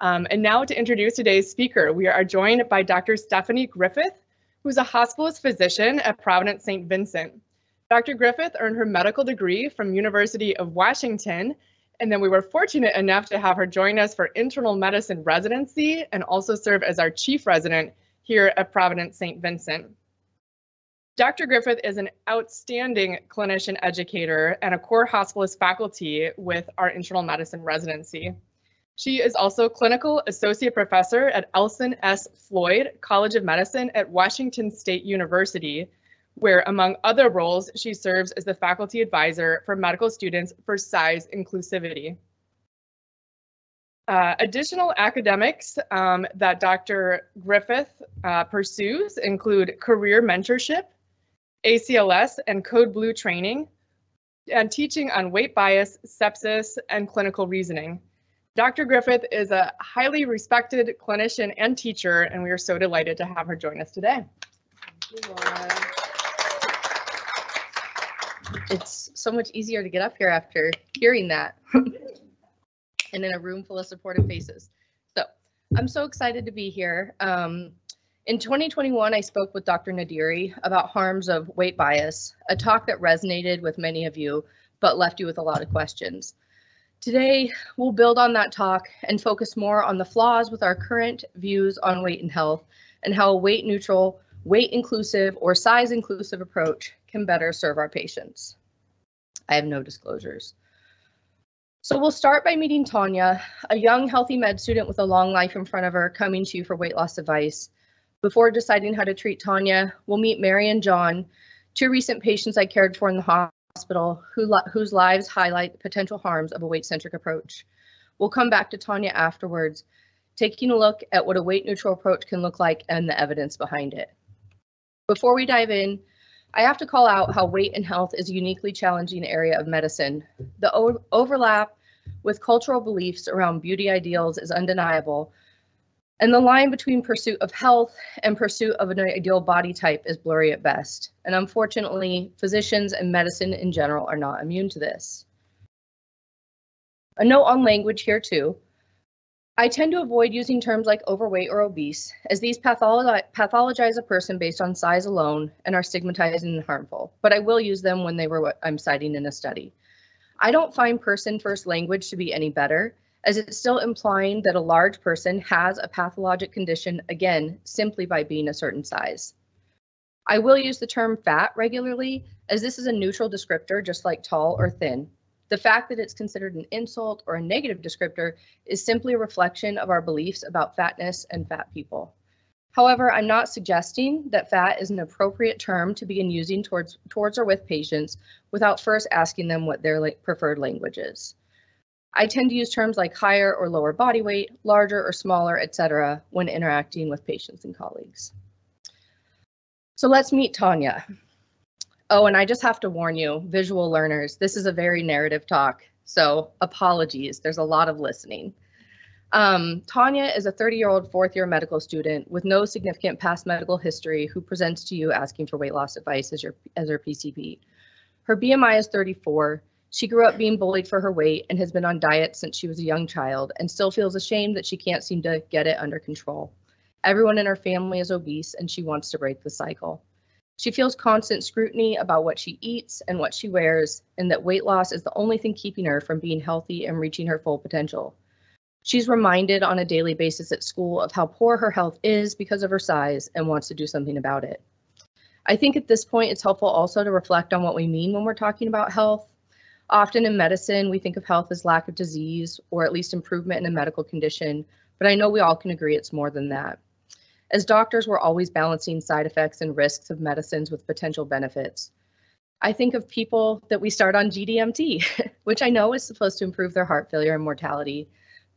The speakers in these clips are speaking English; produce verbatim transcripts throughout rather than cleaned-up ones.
Um, and now to introduce today's speaker, we are joined by Doctor Stephanie Griffith, who's a hospitalist physician at Providence Saint Vincent. Doctor Griffith earned her medical degree from University of Washington, and then we were fortunate enough to have her join us for internal medicine residency and also serve as our chief resident here at Providence Saint Vincent. Doctor Griffith is an outstanding clinician educator and a core hospitalist faculty with our internal medicine residency. She is also clinical associate professor at Elson S. Floyd College of Medicine at Washington State University, where among other roles, she serves as the faculty advisor for medical students for size inclusivity. Uh, additional academics um, that Doctor Griffith uh, pursues include career mentorship, A C L S and Code Blue training, and teaching on weight bias, sepsis, and clinical reasoning. Doctor Griffith is a highly respected clinician and teacher, and we are so delighted to have her join us today. Thank you, Laura. It's so much easier to get up here after hearing that and in a room full of supportive faces. So I'm so excited to be here. Um, in twenty twenty-one, I spoke with Doctor Nadiri about harms of weight bias, a talk that resonated with many of you, but left you with a lot of questions. Today, we'll build on that talk and focus more on the flaws with our current views on weight and health and how a weight neutral, weight inclusive, or size inclusive approach can better serve our patients. I have no disclosures. So we'll start by meeting Tanya, a young healthy med student with a long life in front of her coming to you for weight loss advice. Before deciding how to treat Tanya, we'll meet Mary and John, two recent patients I cared for in the hospital. hospital who, whose lives highlight the potential harms of a weight-centric approach. We'll come back to Tanya afterwards, taking a look at what a weight-neutral approach can look like and the evidence behind it. Before we dive in, I have to call out how weight and health is a uniquely challenging area of medicine. The overlap with cultural beliefs around beauty ideals is undeniable, and the line between pursuit of health and pursuit of an ideal body type is blurry at best. And unfortunately, physicians and medicine in general are not immune to this. A note on language here too. I tend to avoid using terms like overweight or obese, as these patholo- pathologize a person based on size alone and are stigmatizing and harmful, but I will use them when they were what I'm citing in a study. I don't find person first language to be any better, as it's still implying that a large person has a pathologic condition, again, simply by being a certain size. I will use the term fat regularly, as this is a neutral descriptor, just like tall or thin. The fact that it's considered an insult or a negative descriptor is simply a reflection of our beliefs about fatness and fat people. However, I'm not suggesting that fat is an appropriate term to begin using towards, towards or with patients without first asking them what their preferred language is. I tend to use terms like higher or lower body weight, larger or smaller, et cetera, when interacting with patients and colleagues. So let's meet Tanya. Oh, and I just have to warn you, visual learners, this is a very narrative talk, so apologies, there's a lot of listening. Um, Tanya is a thirty-year-old fourth-year medical student with no significant past medical history who presents to you asking for weight loss advice as your, as her P C P. Her B M I is thirty-four. She grew up being bullied for her weight and has been on diets since she was a young child and still feels ashamed that she can't seem to get it under control. Everyone in her family is obese and she wants to break the cycle. She feels constant scrutiny about what she eats and what she wears, and that weight loss is the only thing keeping her from being healthy and reaching her full potential. She's reminded on a daily basis at school of how poor her health is because of her size and wants to do something about it. I think at this point it's helpful also to reflect on what we mean when we're talking about health. Often in medicine, we think of health as lack of disease or at least improvement in a medical condition, but I know we all can agree it's more than that. As doctors, we're always balancing side effects and risks of medicines with potential benefits. I think of people that we start on G D M T, which I know is supposed to improve their heart failure and mortality,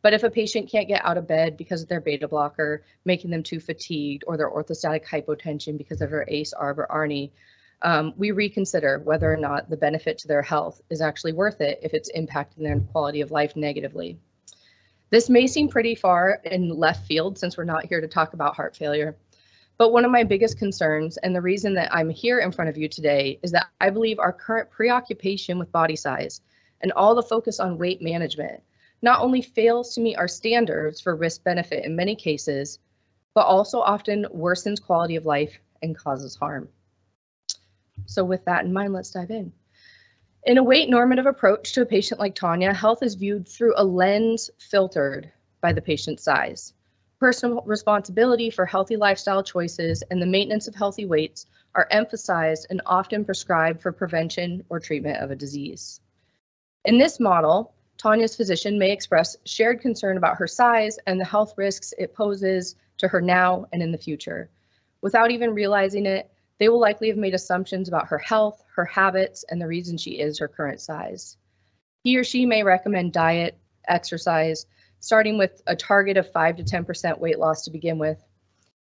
but if a patient can't get out of bed because of their beta blocker, making them too fatigued, or their orthostatic hypotension because of their A C E, A R B, or ARNI, Um, we reconsider whether or not the benefit to their health is actually worth it if it's impacting their quality of life negatively. This may seem pretty far in left field since we're not here to talk about heart failure, but one of my biggest concerns and the reason that I'm here in front of you today is that I believe our current preoccupation with body size and all the focus on weight management not only fails to meet our standards for risk benefit in many cases, but also often worsens quality of life and causes harm. So with that in mind, let's dive in. In a weight normative approach to a patient like Tanya, health is viewed through a lens filtered by the patient's size. Personal responsibility for healthy lifestyle choices and the maintenance of healthy weights are emphasized and often prescribed for prevention or treatment of a disease. In this model, Tanya's physician may express shared concern about her size and the health risks it poses to her now and in the future. Without even realizing it, they will likely have made assumptions about her health, her habits, and the reason she is her current size. He or she may recommend diet, exercise, starting with a target of five to ten percent weight loss to begin with.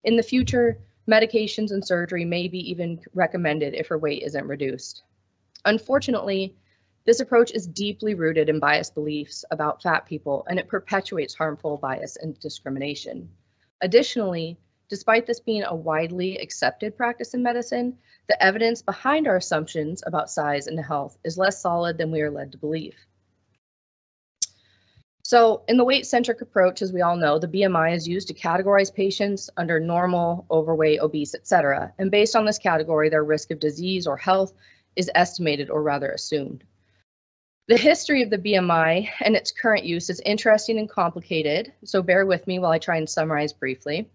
In the future, medications and surgery may be even recommended if her weight isn't reduced. Unfortunately, this approach is deeply rooted in biased beliefs about fat people, and it perpetuates harmful bias and discrimination. Additionally, despite this being a widely accepted practice in medicine, the evidence behind our assumptions about size and health is less solid than we are led to believe. So in the weight-centric approach, as we all know, the B M I is used to categorize patients under normal, overweight, obese, et cetera. And based on this category, their risk of disease or health is estimated, or rather assumed. The history of the B M I and its current use is interesting and complicated, so bear with me while I try and summarize briefly.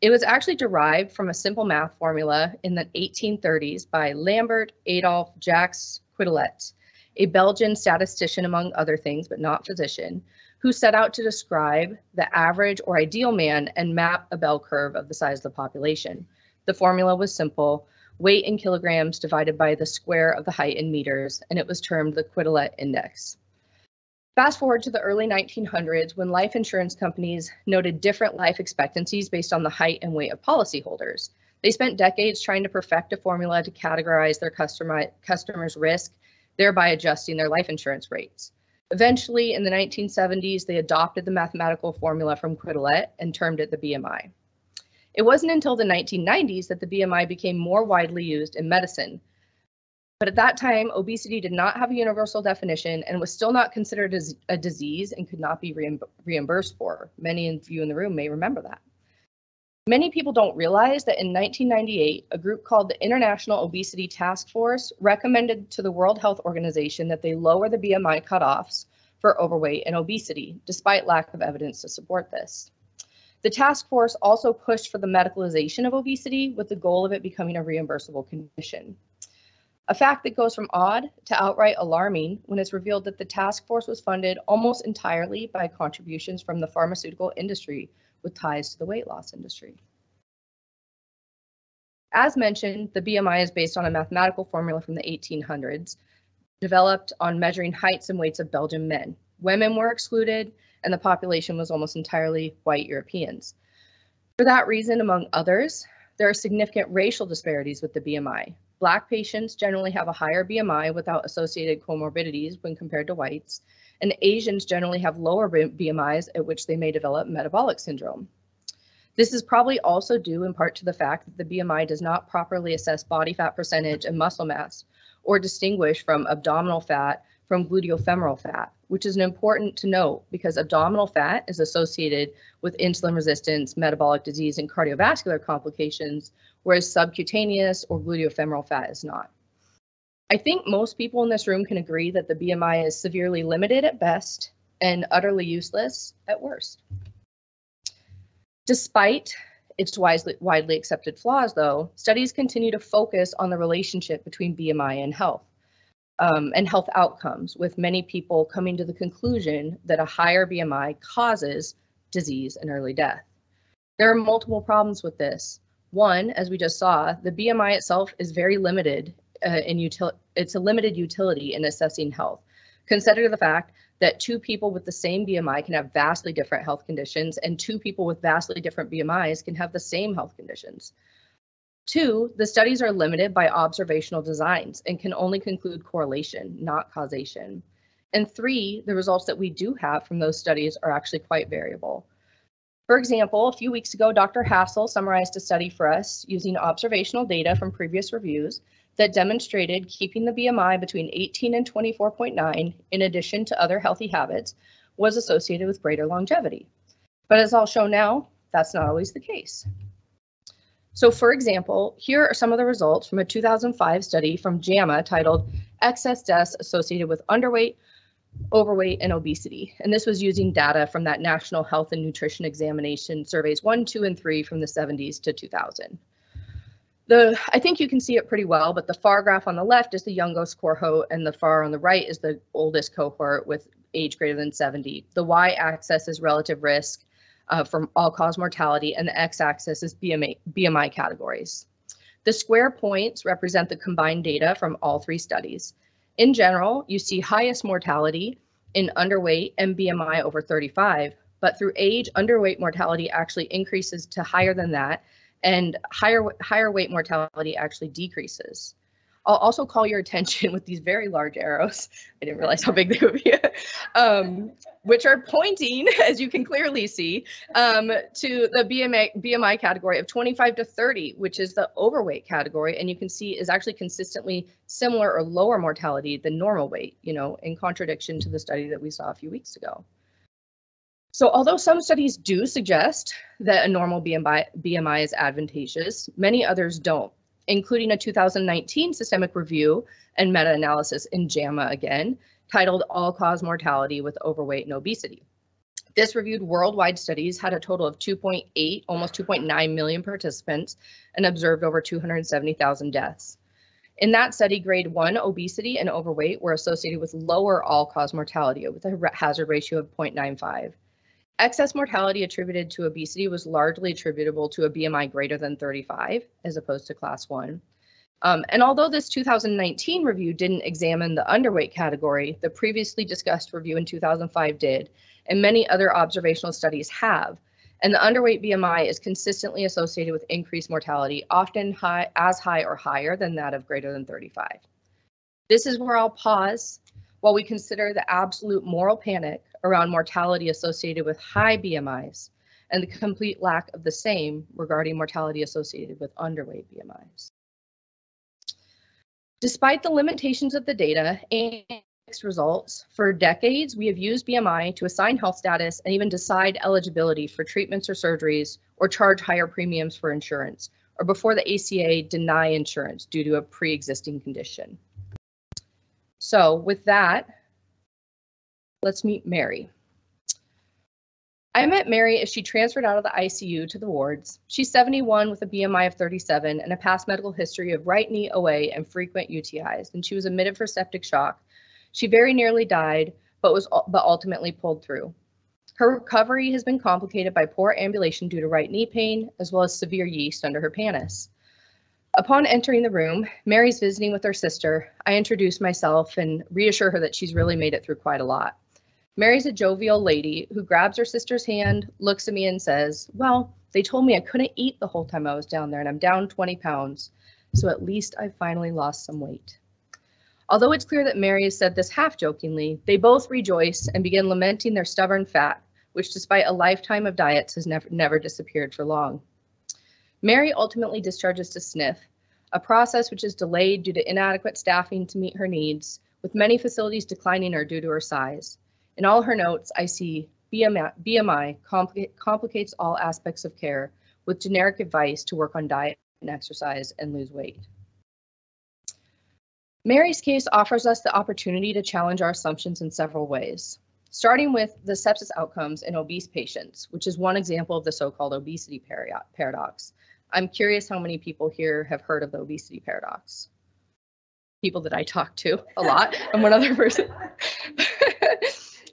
It was actually derived from a simple math formula in the eighteen thirties by Lambert Adolphe Jacques Quetelet, a Belgian statistician, among other things, but not physician, who set out to describe the average or ideal man and map a bell curve of the size of the population. The formula was simple: weight in kilograms divided by the square of the height in meters, and it was termed the Quetelet index. Fast forward to the early nineteen hundreds, when life insurance companies noted different life expectancies based on the height and weight of policyholders. They spent decades trying to perfect a formula to categorize their customer, customers' risk, thereby adjusting their life insurance rates. Eventually, in the nineteen seventies, they adopted the mathematical formula from Quetelet and termed it the B M I. It wasn't until the nineteen nineties that the B M I became more widely used in medicine. But at that time, obesity did not have a universal definition and was still not considered as a disease and could not be reimbursed for. Many of you in the room may remember that. Many people don't realize that in nineteen ninety-eight, a group called the International Obesity Task Force recommended to the World Health Organization that they lower the B M I cutoffs for overweight and obesity, despite lack of evidence to support this. The task force also pushed for the medicalization of obesity with the goal of it becoming a reimbursable condition. A fact that goes from odd to outright alarming when it's revealed that the task force was funded almost entirely by contributions from the pharmaceutical industry with ties to the weight loss industry. As mentioned, the B M I is based on a mathematical formula from the eighteen hundreds, developed on measuring heights and weights of Belgian men. Women were excluded, and the population was almost entirely white Europeans. For that reason, among others, there are significant racial disparities with the B M I. Black patients generally have a higher B M I without associated comorbidities when compared to whites, and Asians generally have lower B M Is at which they may develop metabolic syndrome. This is probably also due in part to the fact that the B M I does not properly assess body fat percentage and muscle mass, or distinguish from abdominal fat from gluteofemoral fat, which is important to note because abdominal fat is associated with insulin resistance, metabolic disease, and cardiovascular complications, whereas subcutaneous or gluteofemoral fat is not. I think most people in this room can agree that the B M I is severely limited at best and utterly useless at worst. Despite its widely accepted flaws, though, studies continue to focus on the relationship between B M I and health. Um, and health outcomes, with many people coming to the conclusion that a higher B M I causes disease and early death. There are multiple problems with this. One, as we just saw, the B M I itself is very limited uh, in utility. It's a limited utility in assessing health. Consider the fact that two people with the same B M I can have vastly different health conditions, and two people with vastly different B M Is can have the same health conditions. Two, the studies are limited by observational designs and can only conclude correlation, not causation. And three, the results that we do have from those studies are actually quite variable. For example, a few weeks ago, Doctor Hassel summarized a study for us using observational data from previous reviews that demonstrated keeping the B M I between eighteen and twenty-four point nine, in addition to other healthy habits, was associated with greater longevity. But as I'll show now, that's not always the case. So for example, here are some of the results from a two thousand five study from JAMA titled Excess Deaths Associated with Underweight, Overweight, and Obesity. And this was using data from that National Health and Nutrition Examination Surveys one, two, and three from the seventies to two thousand. The, I think you can see it pretty well, but the far graph on the left is the youngest cohort and the far on the right is the oldest cohort with age greater than seventy. The y-axis is relative risk uh, from all-cause mortality and the x-axis is B M I, B M I categories. The square points represent the combined data from all three studies. In general, you see highest mortality in underweight and B M I over thirty-five, but through age, underweight mortality actually increases to higher than that, and higher, higher weight mortality actually decreases. I'll also call your attention with these very large arrows, I didn't realize how big they would be, um, which are pointing, as you can clearly see, um, to the B M I, B M I category of twenty-five to thirty, which is the overweight category, and you can see is actually consistently similar or lower mortality than normal weight, you know, in contradiction to the study that we saw a few weeks ago. So although some studies do suggest that a normal B M I, B M I is advantageous, many others don't, including a two thousand nineteen systemic review and meta-analysis in JAMA again, titled All-Cause Mortality with Overweight and Obesity. This reviewed worldwide studies, had a total of two point eight, almost two point nine million participants, and observed over two hundred seventy thousand deaths. In that study, grade one obesity and overweight were associated with lower all-cause mortality with a hazard ratio of zero point nine five. Excess mortality attributed to obesity was largely attributable to a B M I greater than thirty-five as opposed to class one. Um, and although this two thousand nineteen review didn't examine the underweight category, the previously discussed review in two thousand five did, and many other observational studies have. And the underweight B M I is consistently associated with increased mortality, often high, as high or higher than that of greater than thirty-five. This is where I'll pause while we consider the absolute moral panic around mortality associated with high B M Is and the complete lack of the same regarding mortality associated with underweight B M Is. Despite the limitations of the data and mixed results, for decades we have used B M I to assign health status and even decide eligibility for treatments or surgeries or charge higher premiums for insurance, or before the A C A, deny insurance due to a pre-existing condition. So with that, let's meet Mary. I met Mary as she transferred out of the I C U to the wards. She's seventy-one with a B M I of thirty-seven and a past medical history of right knee O A and frequent U T Is, and she was admitted for septic shock. She very nearly died, but was but ultimately pulled through. Her recovery has been complicated by poor ambulation due to right knee pain, as well as severe yeast under her panis. Upon entering the room, Mary's visiting with her sister. I introduce myself and reassure her that she's really made it through quite a lot. Mary's a jovial lady who grabs her sister's hand, looks at me and says, well, they told me I couldn't eat the whole time I was down there and I'm down twenty pounds, so at least I finally lost some weight. Although it's clear that Mary has said this half jokingly, they both rejoice and begin lamenting their stubborn fat, which despite a lifetime of diets has never, never disappeared for long. Mary ultimately discharges to SNIF, a process which is delayed due to inadequate staffing to meet her needs, with many facilities declining her due to her size. In all her notes, I see B M I, B M I compli complicates all aspects of care with generic advice to work on diet and exercise and lose weight. Mary's case offers us the opportunity to challenge our assumptions in several ways, starting with the sepsis outcomes in obese patients, which is one example of the so-called obesity paradox. I'm curious how many people here have heard of the obesity paradox. People that I talk to a lot, and one other person.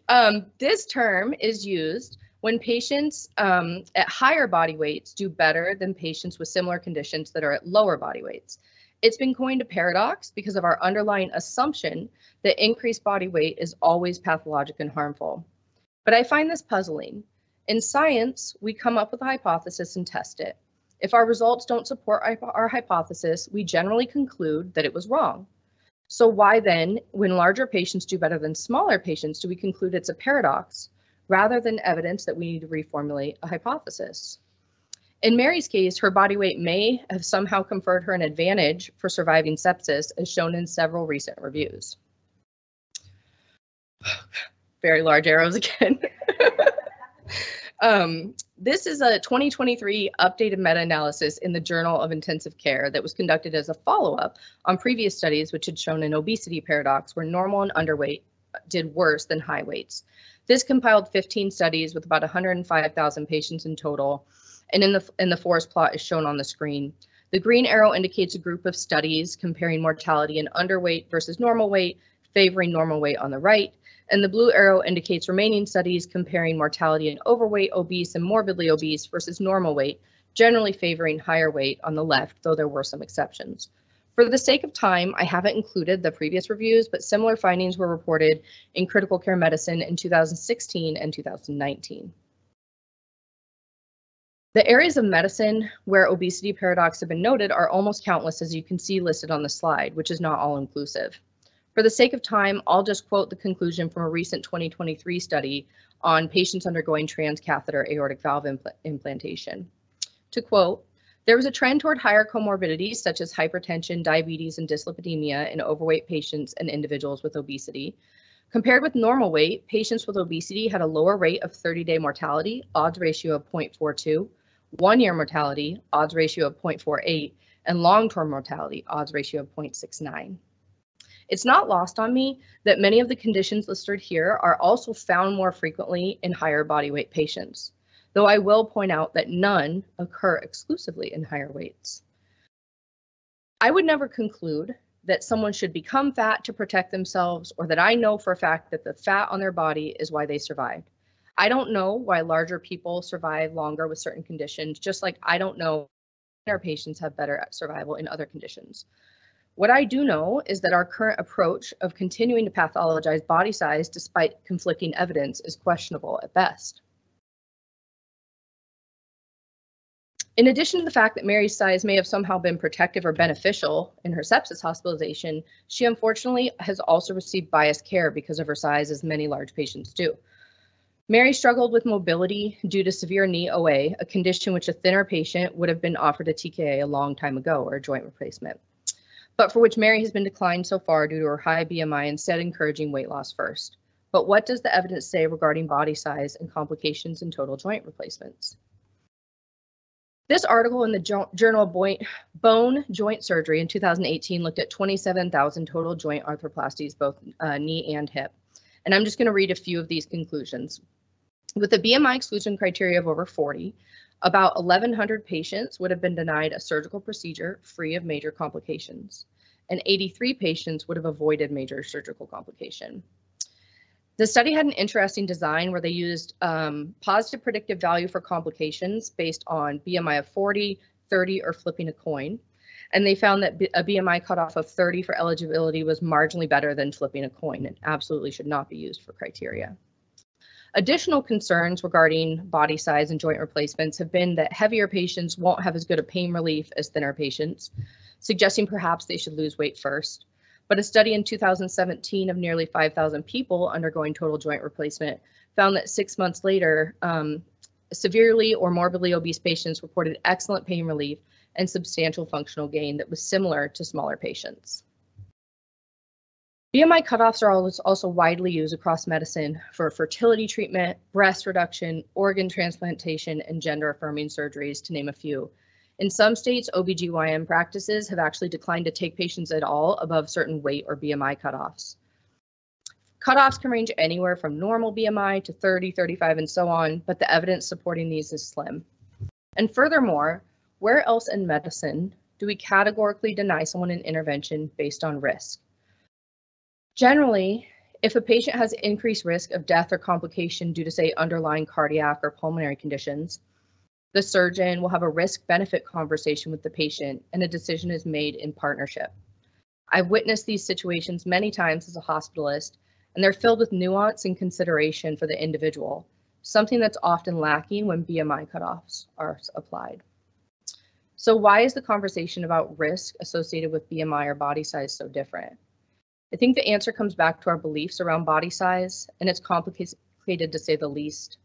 Um, this term is used when patients um, at higher body weights do better than patients with similar conditions that are at lower body weights. It's been coined a paradox because of our underlying assumption that increased body weight is always pathologic and harmful. But I find this puzzling. In science, we come up with a hypothesis and test it. If our results don't support our hypothesis, we generally conclude that it was wrong. So why then, when larger patients do better than smaller patients, do we conclude it's a paradox rather than evidence that we need to reformulate a hypothesis? In Mary's case, her body weight may have somehow conferred her an advantage for surviving sepsis, as shown in several recent reviews. very large arrows again. um, this is a twenty twenty-three updated meta-analysis in the Journal of Intensive Care that was conducted as a follow-up on previous studies which had shown an obesity paradox where normal and underweight did worse than high weights. This compiled fifteen studies with about one hundred five thousand patients in total, and in the, in the forest plot is shown on the screen. The green arrow indicates a group of studies comparing mortality in underweight versus normal weight, favoring normal weight on the right, and the blue arrow indicates remaining studies comparing mortality in overweight, obese, and morbidly obese versus normal weight, generally favoring higher weight on the left, though there were some exceptions. For the sake of time, I haven't included the previous reviews, but similar findings were reported in critical care medicine in two thousand sixteen and two thousand nineteen. The areas of medicine where obesity paradox have been noted are almost countless, as you can see listed on the slide, which is not all inclusive. For the sake of time, I'll just quote the conclusion from a recent twenty twenty-three study on patients undergoing transcatheter aortic valve impl implantation. To quote, "There was a trend toward higher comorbidities such as hypertension, diabetes, and dyslipidemia in overweight patients and individuals with obesity. Compared with normal weight, patients with obesity had a lower rate of thirty-day mortality, odds ratio of zero point four two, one-year mortality, odds ratio of zero point four eight, and long-term mortality, odds ratio of zero point six nine. It's not lost on me that many of the conditions listed here are also found more frequently in higher body weight patients, though I will point out that none occur exclusively in higher weights. I would never conclude that someone should become fat to protect themselves, or that I know for a fact that the fat on their body is why they survived. I don't know why larger people survive longer with certain conditions, just like I don't know if our patients have better survival in other conditions. What I do know is that our current approach of continuing to pathologize body size despite conflicting evidence is questionable at best. In addition to the fact that Mary's size may have somehow been protective or beneficial in her sepsis hospitalization, she unfortunately has also received biased care because of her size, as many large patients do. Mary struggled with mobility due to severe knee O A, a condition which a thinner patient would have been offered a T K A a long time ago, or a joint replacement, but for which Mary has been declined so far due to her high B M I, instead encouraging weight loss first. But what does the evidence say regarding body size and complications in total joint replacements? This article in the journal Bone Joint Surgery in two thousand eighteen looked at twenty-seven thousand total joint arthroplasties, both uh, knee and hip. And I'm just going to read a few of these conclusions. With the B M I exclusion criteria of over forty, about eleven hundred patients would have been denied a surgical procedure free of major complications, and eighty-three patients would have avoided major surgical complication. The study had an interesting design where they used um, positive predictive value for complications based on B M I of forty, thirty, or flipping a coin. And they found that a B M I cutoff of thirty for eligibility was marginally better than flipping a coin and absolutely should not be used for criteria. Additional concerns regarding body size and joint replacements have been that heavier patients won't have as good a pain relief as thinner patients, suggesting perhaps they should lose weight first. But a study in two thousand seventeen of nearly five thousand people undergoing total joint replacement found that six months later, um, severely or morbidly obese patients reported excellent pain relief and substantial functional gain that was similar to smaller patients. B M I cutoffs are also widely used across medicine for fertility treatment, breast reduction, organ transplantation, and gender-affirming surgeries, to name a few. In some states, O B G Y N practices have actually declined to take patients at all above certain weight or B M I cutoffs. Cutoffs can range anywhere from normal B M I to thirty, thirty-five, and so on, but the evidence supporting these is slim. And furthermore, where else in medicine do we categorically deny someone an intervention based on risk? Generally, if a patient has increased risk of death or complication due to, say, underlying cardiac or pulmonary conditions, the surgeon will have a risk-benefit conversation with the patient, and a decision is made in partnership. I've witnessed these situations many times as a hospitalist, and they're filled with nuance and consideration for the individual, something that's often lacking when B M I cutoffs are applied. So why is the conversation about risk associated with B M I or body size so different? I think the answer comes back to our beliefs around body size, and it's complicated to say the least.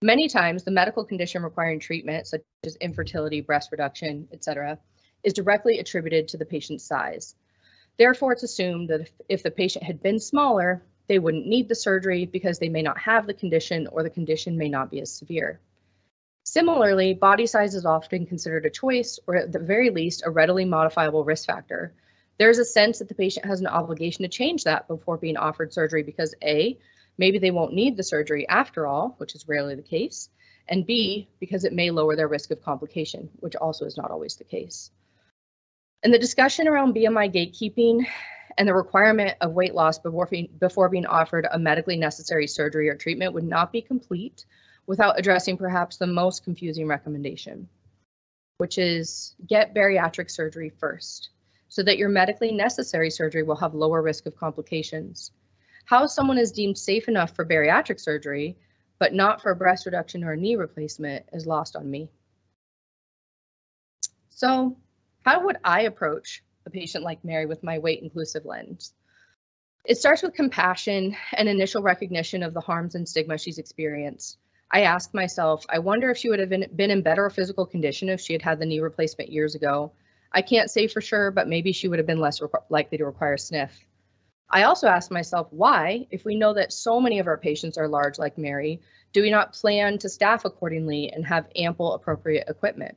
Many times, the medical condition requiring treatment, such as infertility, breast reduction, et cetera, is directly attributed to the patient's size. Therefore, it's assumed that if, if the patient had been smaller, they wouldn't need the surgery because they may not have the condition or the condition may not be as severe. Similarly, body size is often considered a choice or at the very least a readily modifiable risk factor. There's a sense that the patient has an obligation to change that before being offered surgery because A, maybe they won't need the surgery after all, which is rarely the case, and B, because it may lower their risk of complication, which also is not always the case. And the discussion around B M I gatekeeping and the requirement of weight loss before being, before being offered a medically necessary surgery or treatment would not be complete without addressing perhaps the most confusing recommendation, which is get bariatric surgery first so that your medically necessary surgery will have lower risk of complications. How someone is deemed safe enough for bariatric surgery, but not for breast reduction or knee replacement is lost on me. So how would I approach a patient like Mary with my weight inclusive lens? It starts with compassion and initial recognition of the harms and stigma she's experienced. I ask myself, I wonder if she would have been in better physical condition if she had had the knee replacement years ago. I can't say for sure, but maybe she would have been less likely to require sniff. I also ask myself why, if we know that so many of our patients are large like Mary, do we not plan to staff accordingly and have ample appropriate equipment?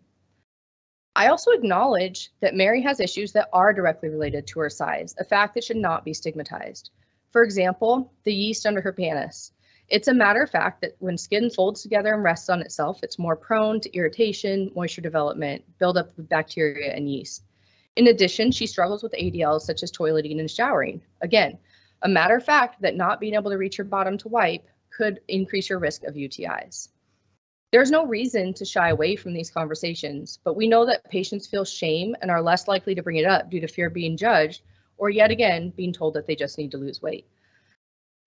I also acknowledge that Mary has issues that are directly related to her size, a fact that should not be stigmatized. For example, the yeast under her panis. It's a matter of fact that when skin folds together and rests on itself, it's more prone to irritation, moisture development, buildup of bacteria and yeast. In addition, she struggles with A D Ls such as toileting and showering. Again, a matter of fact that not being able to reach your bottom to wipe could increase your risk of U T Is. There's no reason to shy away from these conversations, but we know that patients feel shame and are less likely to bring it up due to fear of being judged or yet again being told that they just need to lose weight.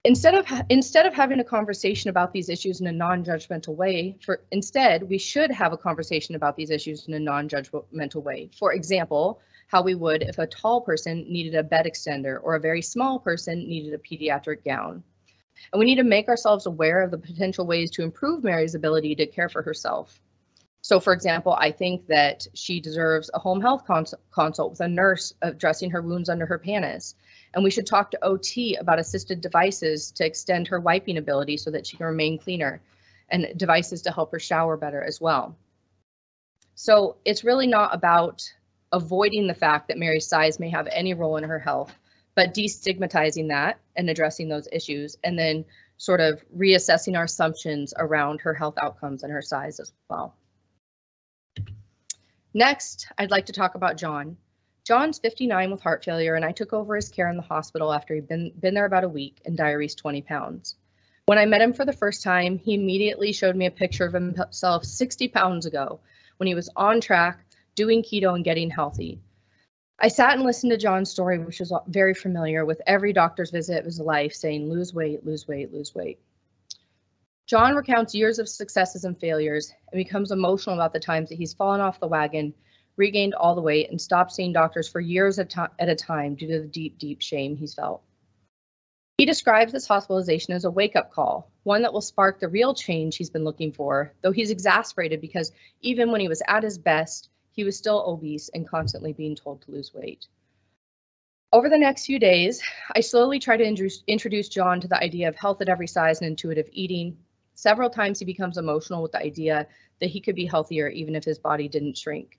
Instead of, instead of having a conversation about these issues in a non-judgmental way, for, instead, we should have a conversation about these issues in a non-judgmental way. For example, how we would if a tall person needed a bed extender or a very small person needed a pediatric gown. And we need to make ourselves aware of the potential ways to improve Mary's ability to care for herself. So, for example, I think that she deserves a home health cons consult with a nurse addressing her wounds under her panis. And we should talk to O T about assisted devices to extend her wiping ability so that she can remain cleaner, and devices to help her shower better as well. So it's really not about avoiding the fact that Mary's size may have any role in her health, but destigmatizing that and addressing those issues, and then sort of reassessing our assumptions around her health outcomes and her size as well. Next, I'd like to talk about John. John's fifty-nine with heart failure, and I took over his care in the hospital after he'd been, been there about a week and diuresed twenty pounds. When I met him for the first time, he immediately showed me a picture of himself sixty pounds ago when he was on track, doing keto and getting healthy. I sat and listened to John's story, which was very familiar with every doctor's visit of his life saying, lose weight, lose weight, lose weight. John recounts years of successes and failures and becomes emotional about the times that he's fallen off the wagon, regained all the weight, and stopped seeing doctors for years at a time due to the deep, deep shame he's felt. He describes this hospitalization as a wake-up call, one that will spark the real change he's been looking for, though he's exasperated because even when he was at his best, he was still obese and constantly being told to lose weight. Over the next few days, I slowly try to introduce John to the idea of health at every size and intuitive eating. Several times he becomes emotional with the idea that he could be healthier even if his body didn't shrink,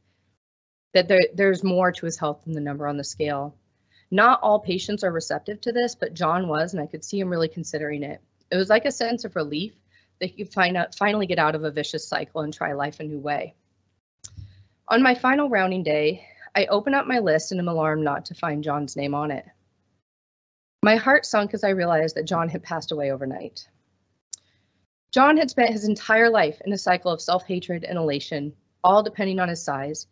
that there, there's more to his health than the number on the scale. Not all patients are receptive to this, but John was, and I could see him really considering it. It was like a sense of relief that he could find out, finally get out of a vicious cycle and try life a new way. On my final rounding day, I open up my list and am alarmed not to find John's name on it. My heart sunk as I realized that John had passed away overnight. John had spent his entire life in a cycle of self-hatred and elation, all depending on his size.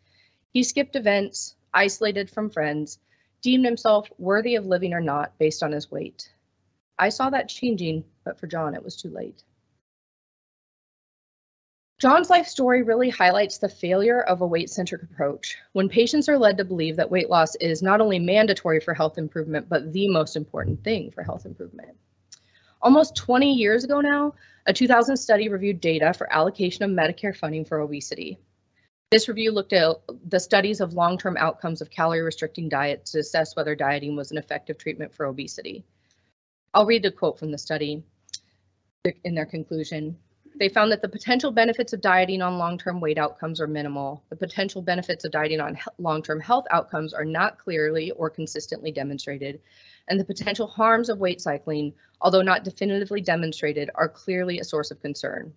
He skipped events, isolated from friends, deemed himself worthy of living or not based on his weight. I saw that changing, but for John, it was too late. John's life story really highlights the failure of a weight-centric approach when patients are led to believe that weight loss is not only mandatory for health improvement, but the most important thing for health improvement. Almost twenty years ago now, a two thousand study reviewed data for allocation of Medicare funding for obesity. This review looked at the studies of long-term outcomes of calorie-restricting diets to assess whether dieting was an effective treatment for obesity. I'll read a quote from the study in their conclusion. They found that the potential benefits of dieting on long-term weight outcomes are minimal. The potential benefits of dieting on long-term health outcomes are not clearly or consistently demonstrated, and the potential harms of weight cycling, although not definitively demonstrated, are clearly a source of concern.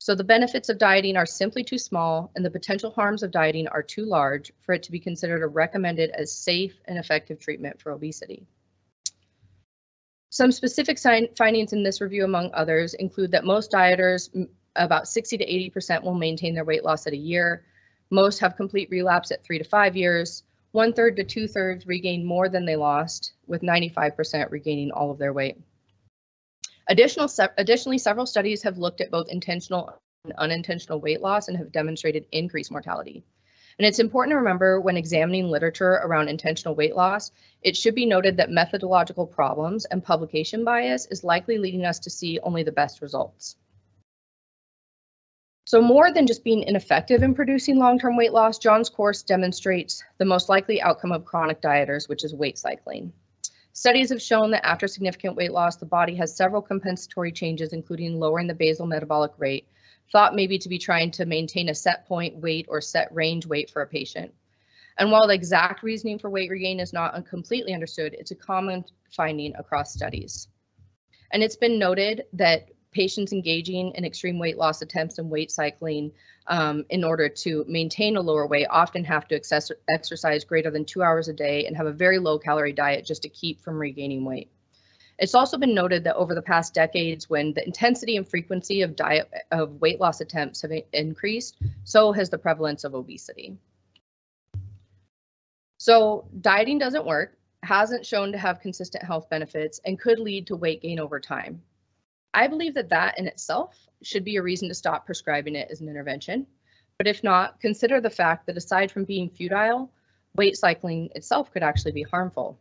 So the benefits of dieting are simply too small, and the potential harms of dieting are too large for it to be considered or recommended as safe and effective treatment for obesity. Some specific findings in this review, among others, include that most dieters, about sixty to eighty percent, will maintain their weight loss at a year. Most have complete relapse at three to five years. One third to two thirds regain more than they lost, with ninety-five percent regaining all of their weight. Additional, additionally, several studies have looked at both intentional and unintentional weight loss and have demonstrated increased mortality. And it's important to remember when examining literature around intentional weight loss, it should be noted that methodological problems and publication bias is likely leading us to see only the best results. So more than just being ineffective in producing long-term weight loss, John's course demonstrates the most likely outcome of chronic dieters, which is weight cycling. Studies have shown that after significant weight loss, the body has several compensatory changes, including lowering the basal metabolic rate, thought maybe to be trying to maintain a set point weight or set range weight for a patient. And while the exact reasoning for weight regain is not completely understood, it's a common finding across studies. And it's been noted that patients engaging in extreme weight loss attempts and weight cycling um, in order to maintain a lower weight often have to access exercise greater than two hours a day and have a very low calorie diet just to keep from regaining weight. It's also been noted that over the past decades, when the intensity and frequency of diet of weight loss attempts have increased, so has the prevalence of obesity. So dieting doesn't work, hasn't shown to have consistent health benefits, and could lead to weight gain over time. I believe that that in itself should be a reason to stop prescribing it as an intervention. But if not, consider the fact that aside from being futile, weight cycling itself could actually be harmful.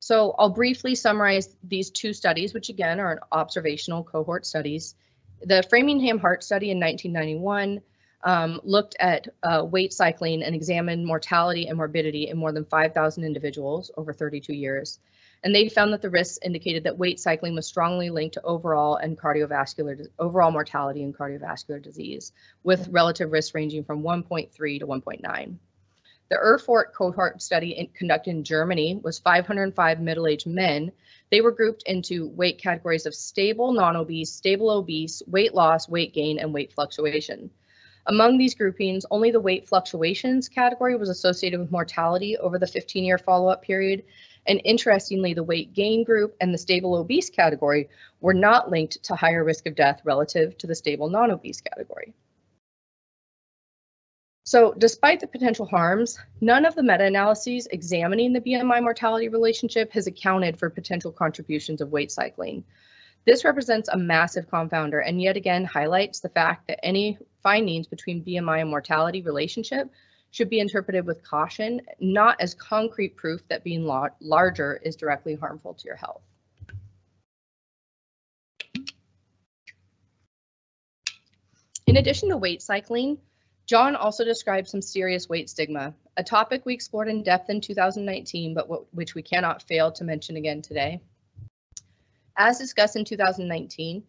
So I'll briefly summarize these two studies, which again are an observational cohort studies. The Framingham Heart Study in nineteen ninety-one um, looked at uh, weight cycling and examined mortality and morbidity in more than five thousand individuals over thirty-two years. And they found that the risks indicated that weight cycling was strongly linked to overall and cardiovascular overall mortality and cardiovascular disease, with relative risks ranging from one point three to one point nine. The Erfurt cohort study conducted in Germany was five hundred five middle-aged men. They were grouped into weight categories of stable non-obese, stable obese, weight loss, weight gain, and weight fluctuation. Among these groupings, only the weight fluctuations category was associated with mortality over the fifteen-year follow-up period. And interestingly, the weight gain group and the stable obese category were not linked to higher risk of death relative to the stable non-obese category. So despite the potential harms, none of the meta-analyses examining the B M I mortality relationship has accounted for potential contributions of weight cycling. This represents a massive confounder and yet again highlights the fact that any findings between B M I and mortality relationship should be interpreted with caution, not as concrete proof that being larger is directly harmful to your health. In addition to weight cycling, John also described some serious weight stigma, a topic we explored in depth in two thousand nineteen, but what, which we cannot fail to mention again today. As discussed in two thousand nineteen,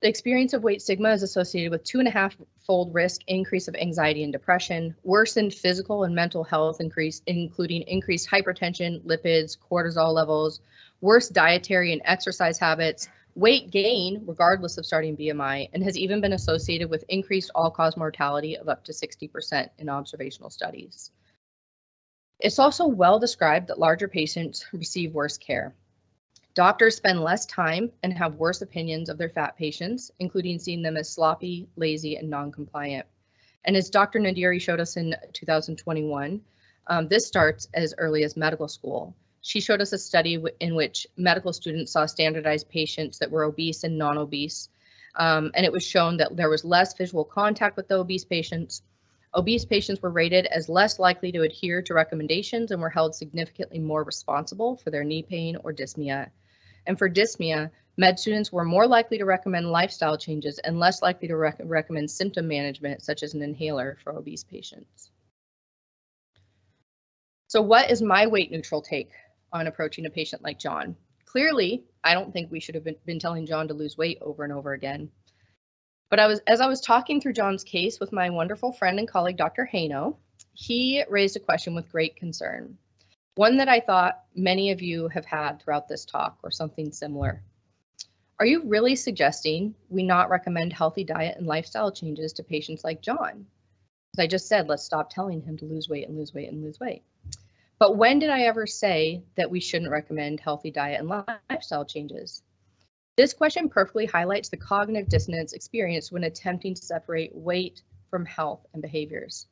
the experience of weight stigma is associated with two and a half fold risk increase of anxiety and depression, worsened physical and mental health increase, including increased hypertension, lipids, cortisol levels, worse dietary and exercise habits, weight gain, regardless of starting B M I, and has even been associated with increased all-cause mortality of up to sixty percent in observational studies. It's also well described that larger patients receive worse care. Doctors spend less time and have worse opinions of their fat patients, including seeing them as sloppy, lazy, and non-compliant. And as Doctor Nadiri showed us in two thousand twenty-one, um, this starts as early as medical school. She showed us a study in which medical students saw standardized patients that were obese and non-obese, um, and it was shown that there was less visual contact with the obese patients. Obese patients were rated as less likely to adhere to recommendations and were held significantly more responsible for their knee pain or dyspnea. And for dyspnea, med students were more likely to recommend lifestyle changes and less likely to rec- recommend symptom management, such as an inhaler, for obese patients. So what is my weight neutral take on approaching a patient like John? Clearly, I don't think we should have been, been telling John to lose weight over and over again. But I was, as I was talking through John's case with my wonderful friend and colleague, Doctor Haino, he raised a question with great concern, one that I thought many of you have had throughout this talk or something similar. Are you really suggesting we not recommend healthy diet and lifestyle changes to patients like John? As I just said, let's stop telling him to lose weight and lose weight and lose weight. But when did I ever say that we shouldn't recommend healthy diet and lifestyle changes? This question perfectly highlights the cognitive dissonance experienced when attempting to separate weight from health and behaviors.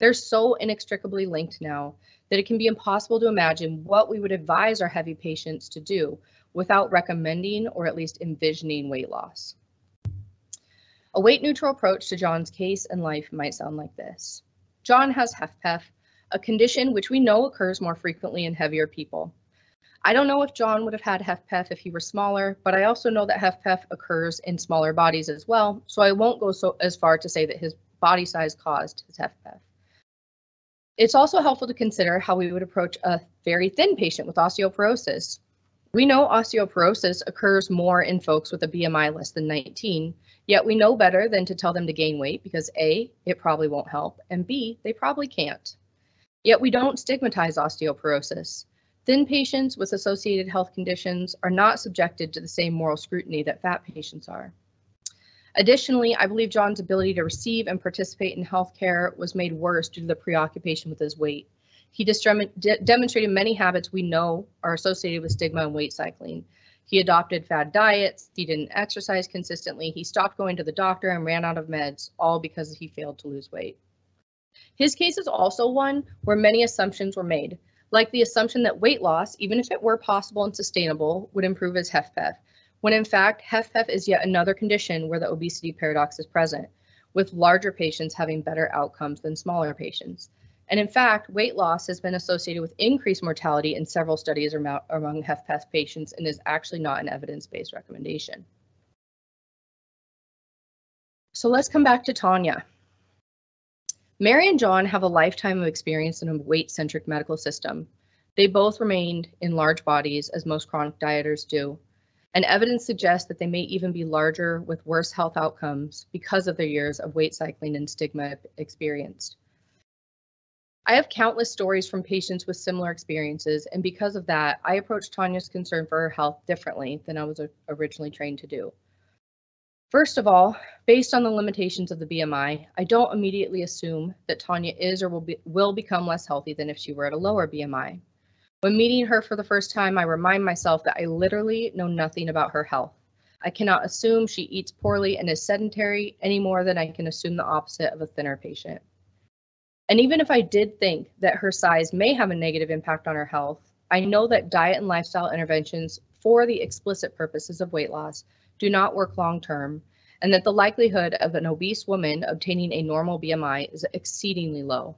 They're so inextricably linked now that it can be impossible to imagine what we would advise our heavy patients to do without recommending or at least envisioning weight loss. A weight-neutral approach to John's case and life might sound like this. John has HEFPEF, a condition which we know occurs more frequently in heavier people. I don't know if John would have had HEFPEF if he were smaller, but I also know that HEFPEF occurs in smaller bodies as well, so I won't go so as far to say that his body size caused his HEFPEF. It's also helpful to consider how we would approach a very thin patient with osteoporosis. We know osteoporosis occurs more in folks with a B M I less than nineteen, yet we know better than to tell them to gain weight because A, it probably won't help, and B, they probably can't. Yet we don't stigmatize osteoporosis. Thin patients with associated health conditions are not subjected to the same moral scrutiny that fat patients are. Additionally, I believe John's ability to receive and participate in healthcare was made worse due to the preoccupation with his weight. He de- demonstrated many habits we know are associated with stigma and weight cycling. He adopted fad diets, he didn't exercise consistently, he stopped going to the doctor and ran out of meds, all because he failed to lose weight. His case is also one where many assumptions were made, like the assumption that weight loss, even if it were possible and sustainable, would improve his HEFPEF, when in fact HEFPEF is yet another condition where the obesity paradox is present, with larger patients having better outcomes than smaller patients. And in fact, weight loss has been associated with increased mortality in several studies among HEFPEF patients and is actually not an evidence-based recommendation. So let's come back to Tanya. Mary and John have a lifetime of experience in a weight-centric medical system. They both remained in large bodies, as most chronic dieters do, and evidence suggests that they may even be larger with worse health outcomes because of their years of weight cycling and stigma experienced. I have countless stories from patients with similar experiences, and because of that, I approached Tanya's concern for her health differently than I was originally trained to do. First of all, based on the limitations of the B M I, I don't immediately assume that Tanya is or will, be, will become less healthy than if she were at a lower B M I. When meeting her for the first time, I remind myself that I literally know nothing about her health. I cannot assume she eats poorly and is sedentary any more than I can assume the opposite of a thinner patient. And even if I did think that her size may have a negative impact on her health, I know that diet and lifestyle interventions for the explicit purposes of weight loss do not work long term, and that the likelihood of an obese woman obtaining a normal B M I is exceedingly low.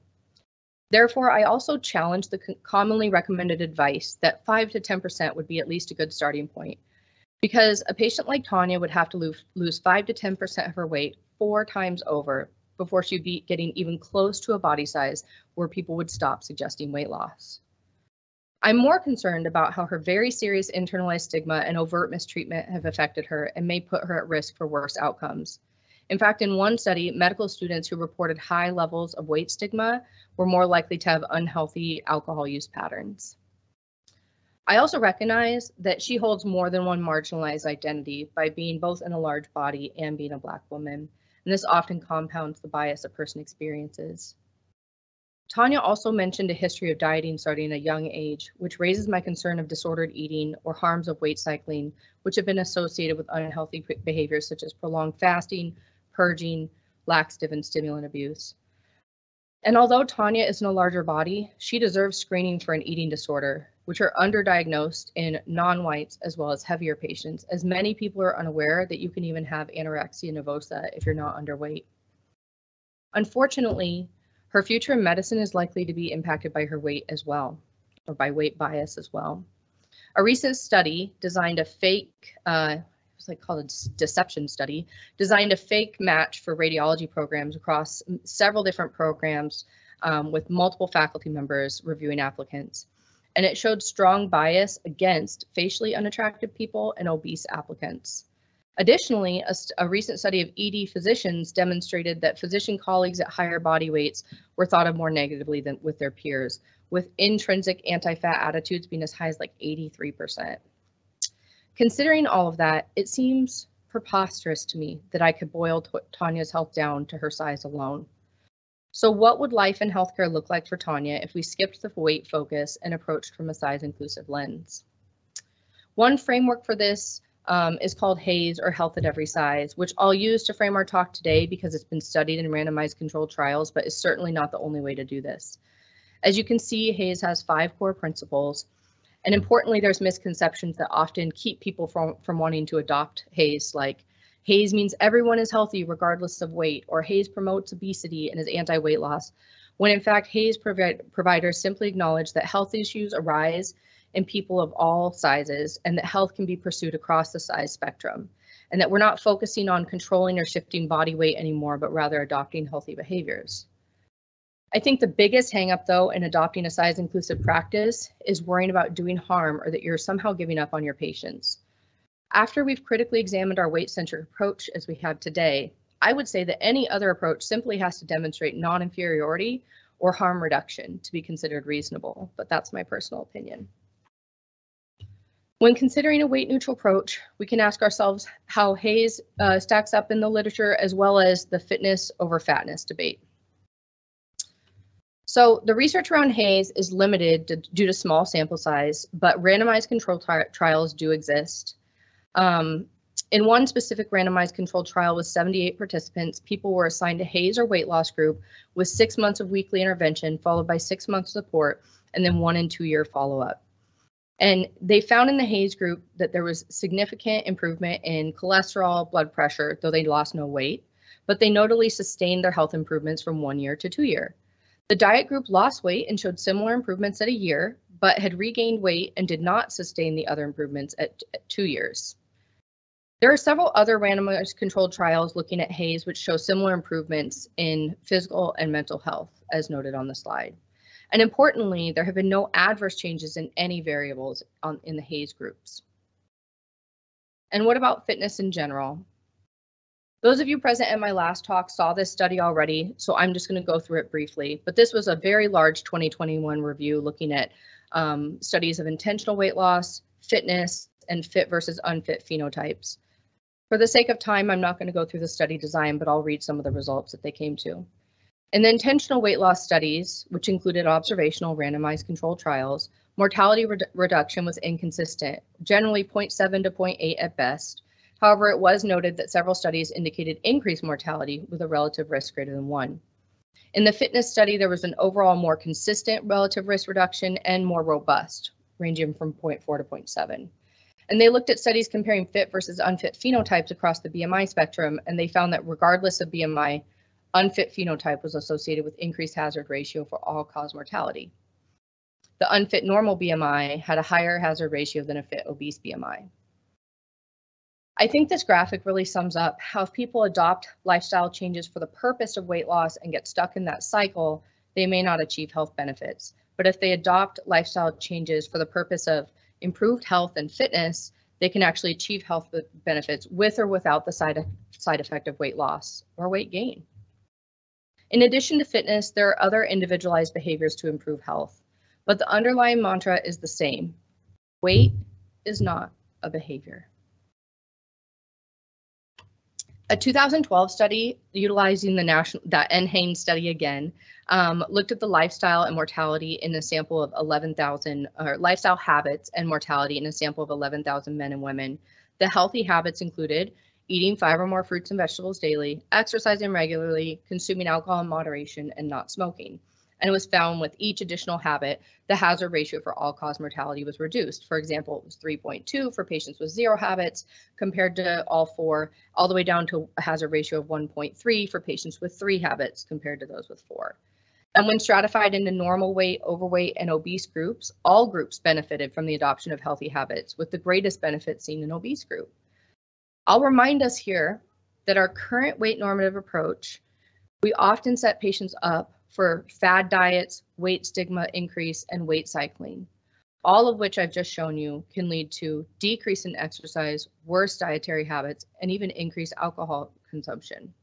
Therefore, I also challenge the commonly recommended advice that five to ten percent would be at least a good starting point, because a patient like Tanya would have to lose, lose five to ten percent of her weight four times over before she'd be getting even close to a body size where people would stop suggesting weight loss. I'm more concerned about how her very serious internalized stigma and overt mistreatment have affected her and may put her at risk for worse outcomes. In fact, in one study, medical students who reported high levels of weight stigma were more likely to have unhealthy alcohol use patterns. I also recognize that she holds more than one marginalized identity by being both in a large body and being a Black woman, and this often compounds the bias a person experiences. Tanya also mentioned a history of dieting starting at a young age, which raises my concern of disordered eating or harms of weight cycling, which have been associated with unhealthy behaviors such as prolonged fasting, purging, laxative and stimulant abuse. And although Tanya is in a larger body, she deserves screening for an eating disorder, which are underdiagnosed in non-whites as well as heavier patients, as many people are unaware that you can even have anorexia nervosa if you're not underweight. Unfortunately, her future in medicine is likely to be impacted by her weight as well, or by weight bias as well. A recent study designed a fake, uh, it was like called a deception study, designed a fake match for radiology programs across several different programs um, with multiple faculty members reviewing applicants. and it showed strong bias against facially unattractive people and obese applicants. Additionally, a, a recent study of E D physicians demonstrated that physician colleagues at higher body weights were thought of more negatively than with their peers, with intrinsic anti-fat attitudes being as high as like eighty-three percent. Considering all of that, it seems preposterous to me that I could boil Tanya's health down to her size alone. So what would life in healthcare look like for Tanya if we skipped the weight focus and approached from a size-inclusive lens? One framework for this Um, is called HAES, or Health at Every Size, which I'll use to frame our talk today because it's been studied in randomized controlled trials, but is certainly not the only way to do this. As you can see, HAES has five core principles, and importantly, there's misconceptions that often keep people from, from wanting to adopt HAES, like HAES means everyone is healthy regardless of weight, or HAES promotes obesity and is anti-weight loss, when in fact HAES provi- providers simply acknowledge that health issues arise in people of all sizes, and that health can be pursued across the size spectrum, and that we're not focusing on controlling or shifting body weight anymore, but rather adopting healthy behaviors. I think the biggest hangup, though, in adopting a size-inclusive practice is worrying about doing harm or that you're somehow giving up on your patients. After we've critically examined our weight-centric approach as we have today, I would say that any other approach simply has to demonstrate non-inferiority or harm reduction to be considered reasonable, but that's my personal opinion. When considering a weight-neutral approach, we can ask ourselves how HAES uh, stacks up in the literature, as well as the fitness over fatness debate. So the research around HAES is limited to, due to small sample size, but randomized control trials do exist. Um, in one specific randomized control trial with seventy-eight participants, people were assigned a HAES or weight loss group with six months of weekly intervention, followed by six months support, and then one and two-year follow-up. And they found in the HAES group that there was significant improvement in cholesterol, blood pressure, though they lost no weight, but they notably sustained their health improvements from one year to two year. The diet group lost weight and showed similar improvements at a year, but had regained weight and did not sustain the other improvements at, at two years. There are several other randomized controlled trials looking at HAES which show similar improvements in physical and mental health, as noted on the slide. And importantly, there have been no adverse changes in any variables on, in the HAES groups. And what about fitness in general? Those of you present at my last talk saw this study already, so I'm just going to go through it briefly. But this was a very large twenty twenty-one review looking at um, studies of intentional weight loss, fitness, and fit versus unfit phenotypes. For the sake of time, I'm not going to go through the study design, but I'll read some of the results that they came to. In the intentional weight loss studies, which included observational randomized controlled trials, mortality re reduction was inconsistent, generally zero point seven to zero point eight at best. However, it was noted that several studies indicated increased mortality with a relative risk greater than one. In the fitness study, there was an overall more consistent relative risk reduction and more robust, ranging from zero point four to zero point seven. And they looked at studies comparing fit versus unfit phenotypes across the B M I spectrum, and they found that regardless of B M I, unfit phenotype was associated with increased hazard ratio for all-cause mortality. The unfit normal B M I had a higher hazard ratio than a fit obese B M I. I think this graphic really sums up how if people adopt lifestyle changes for the purpose of weight loss and get stuck in that cycle, they may not achieve health benefits. But if they adopt lifestyle changes for the purpose of improved health and fitness, they can actually achieve health benefits with or without the side, side effect of weight loss or weight gain. In addition to fitness, there are other individualized behaviors to improve health, but the underlying mantra is the same. Weight is not a behavior. A two thousand twelve study utilizing the national, that NHANES study again, um, looked at the lifestyle and mortality in a sample of eleven thousand, or lifestyle habits and mortality in a sample of eleven thousand men and women. The healthy habits included eating five or more fruits and vegetables daily, exercising regularly, consuming alcohol in moderation, and not smoking. And it was found with each additional habit, the hazard ratio for all-cause mortality was reduced. For example, it was three point two for patients with zero habits compared to all four, all the way down to a hazard ratio of one point three for patients with three habits compared to those with four. And when stratified into normal weight, overweight, and obese groups, all groups benefited from the adoption of healthy habits, with the greatest benefit seen in obese group. I'll remind us here that our current weight normative approach, we often set patients up for fad diets, weight stigma increase, and weight cycling. all of which I've just shown you can lead to decrease in exercise, worse dietary habits, and even increased alcohol consumption.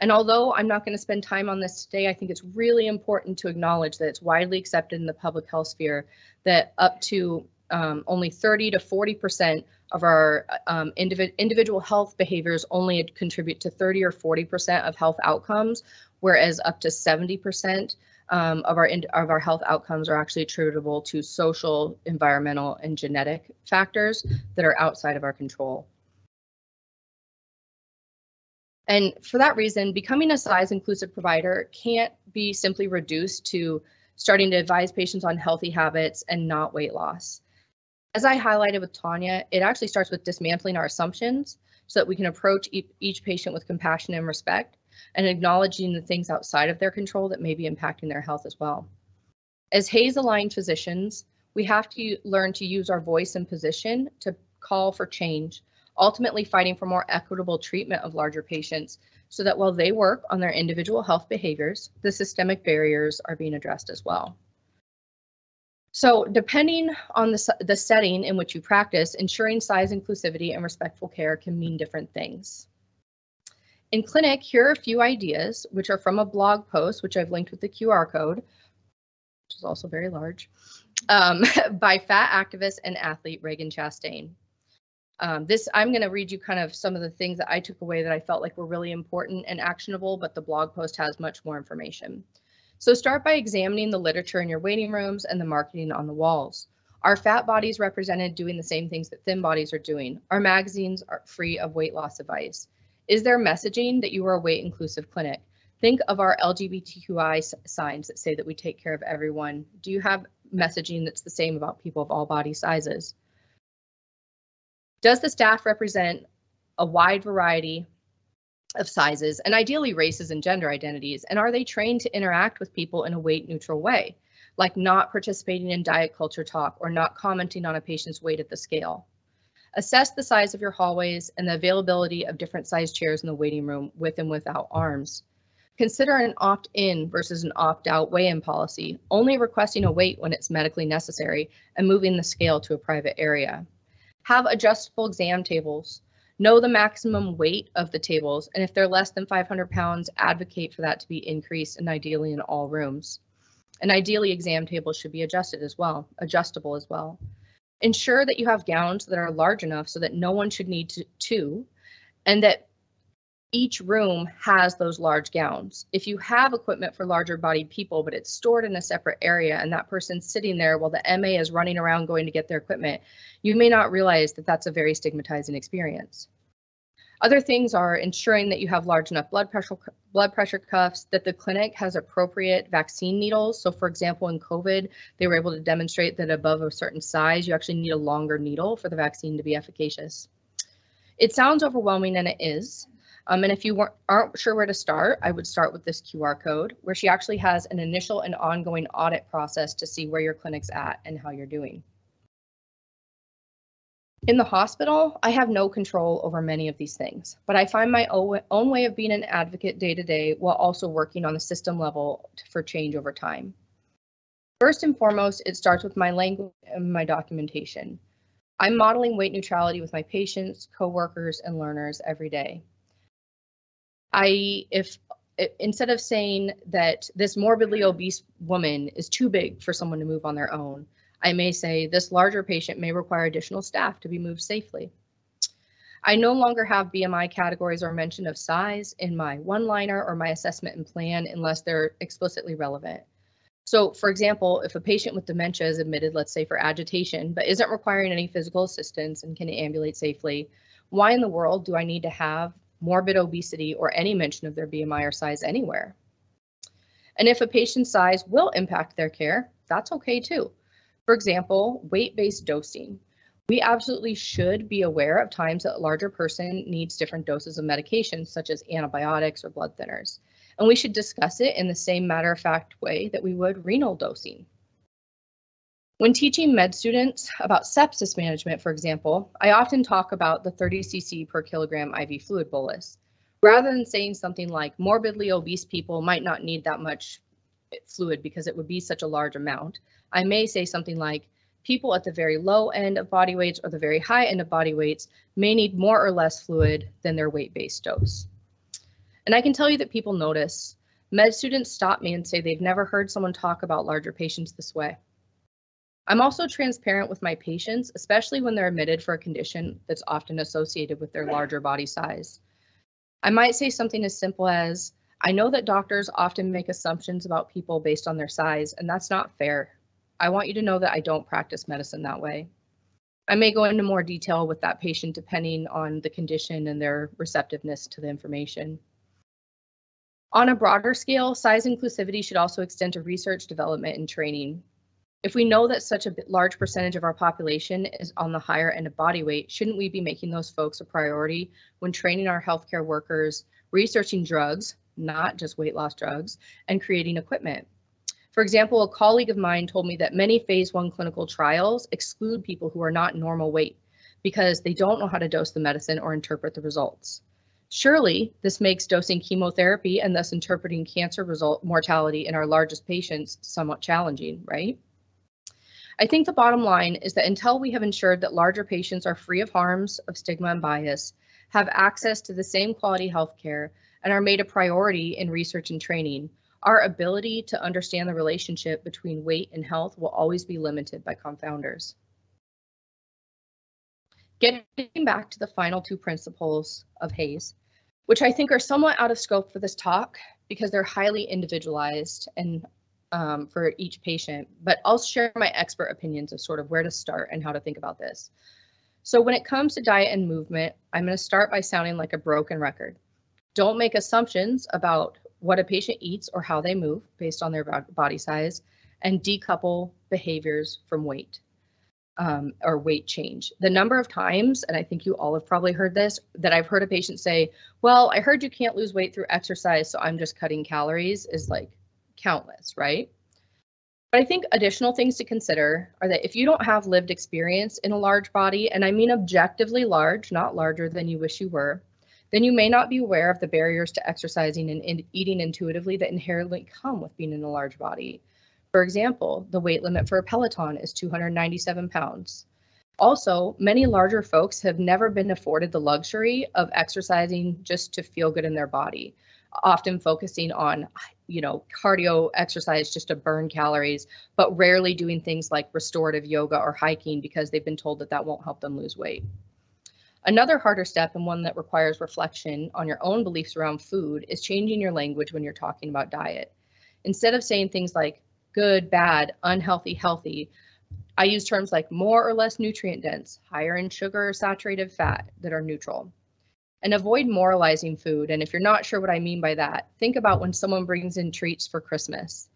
And although I'm not going to spend time on this today, I think it's really important to acknowledge that it's widely accepted in the public health sphere that up to um, only thirty to forty percent of our um, individ individual health behaviors only contribute to thirty or forty percent of health outcomes, whereas up to seventy percent um, of our of our health outcomes are actually attributable to social, environmental, and genetic factors that are outside of our control. And for that reason, becoming a size-inclusive provider can't be simply reduced to starting to advise patients on healthy habits and not weight loss. As I highlighted with Tanya, it actually starts with dismantling our assumptions so that we can approach e each patient with compassion and respect, and acknowledging the things outside of their control that may be impacting their health as well. As HAES-aligned physicians, we have to learn to use our voice and position to call for change, ultimately fighting for more equitable treatment of larger patients so that while they work on their individual health behaviors, the systemic barriers are being addressed as well. So depending on the, the setting in which you practice, ensuring size inclusivity and respectful care can mean different things. In clinic, here are a few ideas, which are from a blog post, which I've linked with the Q R code, which is also very large, um, by fat activist and athlete Reagan Chastain. Um, this, I'm going to read you kind of some of the things that I took away that I felt like were really important and actionable, but the blog post has much more information. So start by examining the literature in your waiting rooms and the marketing on the walls. Are fat bodies represented doing the same things that thin bodies are doing? Our magazines are free of weight loss advice. Is there messaging that you are a weight inclusive clinic? Think of our L G B T Q I signs that say that we take care of everyone. Do you have messaging that's the same about people of all body sizes? Does the staff represent a wide variety of sizes and ideally races and gender identities? And are they trained to interact with people in a weight neutral way, like not participating in diet culture talk or not commenting on a patient's weight at the scale? Assess the size of your hallways and the availability of different size chairs in the waiting room with and without arms. Consider an opt-in versus an opt-out weigh-in policy, only requesting a weight when it's medically necessary and moving the scale to a private area. Have adjustable exam tables. Know the maximum weight of the tables, and if they're less than five hundred pounds, advocate for that to be increased and ideally in all rooms. And ideally, exam tables should be adjusted as well, adjustable as well. Ensure that you have gowns that are large enough so that no one should need to, two, and that each room has those large gowns. If you have equipment for larger bodied people, but it's stored in a separate area and that person's sitting there while the M A is running around going to get their equipment, you may not realize that that's a very stigmatizing experience. Other things are ensuring that you have large enough blood pressure, blood pressure cuffs, that the clinic has appropriate vaccine needles. So for example, in COVID, they were able to demonstrate that above a certain size, you actually need a longer needle for the vaccine to be efficacious. It sounds overwhelming, and it is. Um, and if you weren't, aren't sure where to start, I would start with this Q R code, where she actually has an initial and ongoing audit process to see where your clinic's at and how you're doing. In the hospital, I have no control over many of these things, but I find my own way of being an advocate day to day while also working on the system level for change over time. First and foremost, it starts with my language and my documentation. I'm modeling weight neutrality with my patients, coworkers, and learners every day. I, if instead of saying that this morbidly obese woman is too big for someone to move on their own, I may say this larger patient may require additional staff to be moved safely. I no longer have B M I categories or mention of size in my one-liner or my assessment and plan unless they're explicitly relevant. So, for example, if a patient with dementia is admitted, let's say for agitation, but isn't requiring any physical assistance and can ambulate safely, why in the world do I need to have morbid obesity or any mention of their B M I or size anywhere? And if a patient's size will impact their care, that's okay too. For example, weight-based dosing. We absolutely should be aware of times that a larger person needs different doses of medications, such as antibiotics or blood thinners. And we should discuss it in the same matter-of-fact way that we would renal dosing. When teaching med students about sepsis management, for example, I often talk about the thirty C C per kilogram I V fluid bolus. Rather than saying something like morbidly obese people might not need that much fluid because it would be such a large amount, I may say something like people at the very low end of body weights or the very high end of body weights may need more or less fluid than their weight-based dose. And I can tell you that people notice. Med students stop me and say they've never heard someone talk about larger patients this way. I'm also transparent with my patients, especially when they're admitted for a condition that's often associated with their larger body size. I might say something as simple as, I know that doctors often make assumptions about people based on their size, and that's not fair. I want you to know that I don't practice medicine that way. I may go into more detail with that patient depending on the condition and their receptiveness to the information. On a broader scale, size inclusivity should also extend to research, development, and training. If we know that such a large percentage of our population is on the higher end of body weight, shouldn't we be making those folks a priority when training our healthcare workers, researching drugs, not just weight loss drugs, and creating equipment? For example, a colleague of mine told me that many phase one clinical trials exclude people who are not normal weight because they don't know how to dose the medicine or interpret the results. Surely this makes dosing chemotherapy and thus interpreting cancer result mortality in our largest patients somewhat challenging, right? I think the bottom line is that until we have ensured that larger patients are free of harms, of stigma and bias, have access to the same quality health care, and are made a priority in research and training, our ability to understand the relationship between weight and health will always be limited by confounders. Getting back to the final two principles of HAES, which I think are somewhat out of scope for this talk because they're highly individualized and um, for each patient, but I'll share my expert opinions of sort of where to start and how to think about this. So when it comes to diet and movement, I'm going to start by sounding like a broken record. Don't make assumptions about what a patient eats or how they move based on their body size, and decouple behaviors from weight um, or weight change. The number of times, and I think you all have probably heard this, that I've heard a patient say, well, I heard you can't lose weight through exercise, so I'm just cutting calories, is like countless, right? But I think additional things to consider are that if you don't have lived experience in a large body, and I mean objectively large, not larger than you wish you were, then you may not be aware of the barriers to exercising and in eating intuitively that inherently come with being in a large body. For example, the weight limit for a Peloton is two hundred ninety-seven pounds. Also, many larger folks have never been afforded the luxury of exercising just to feel good in their body, often focusing on, you know, cardio exercise just to burn calories, but rarely doing things like restorative yoga or hiking because they've been told that that won't help them lose weight. Another harder step, and one that requires reflection on your own beliefs around food, is changing your language when you're talking about diet. Instead of saying things like good, bad, unhealthy, healthy, I use terms like more or less nutrient dense, higher in sugar or saturated fat that are neutral. And avoid moralizing food, and if you're not sure what I mean by that, think about when someone brings in treats for Christmas,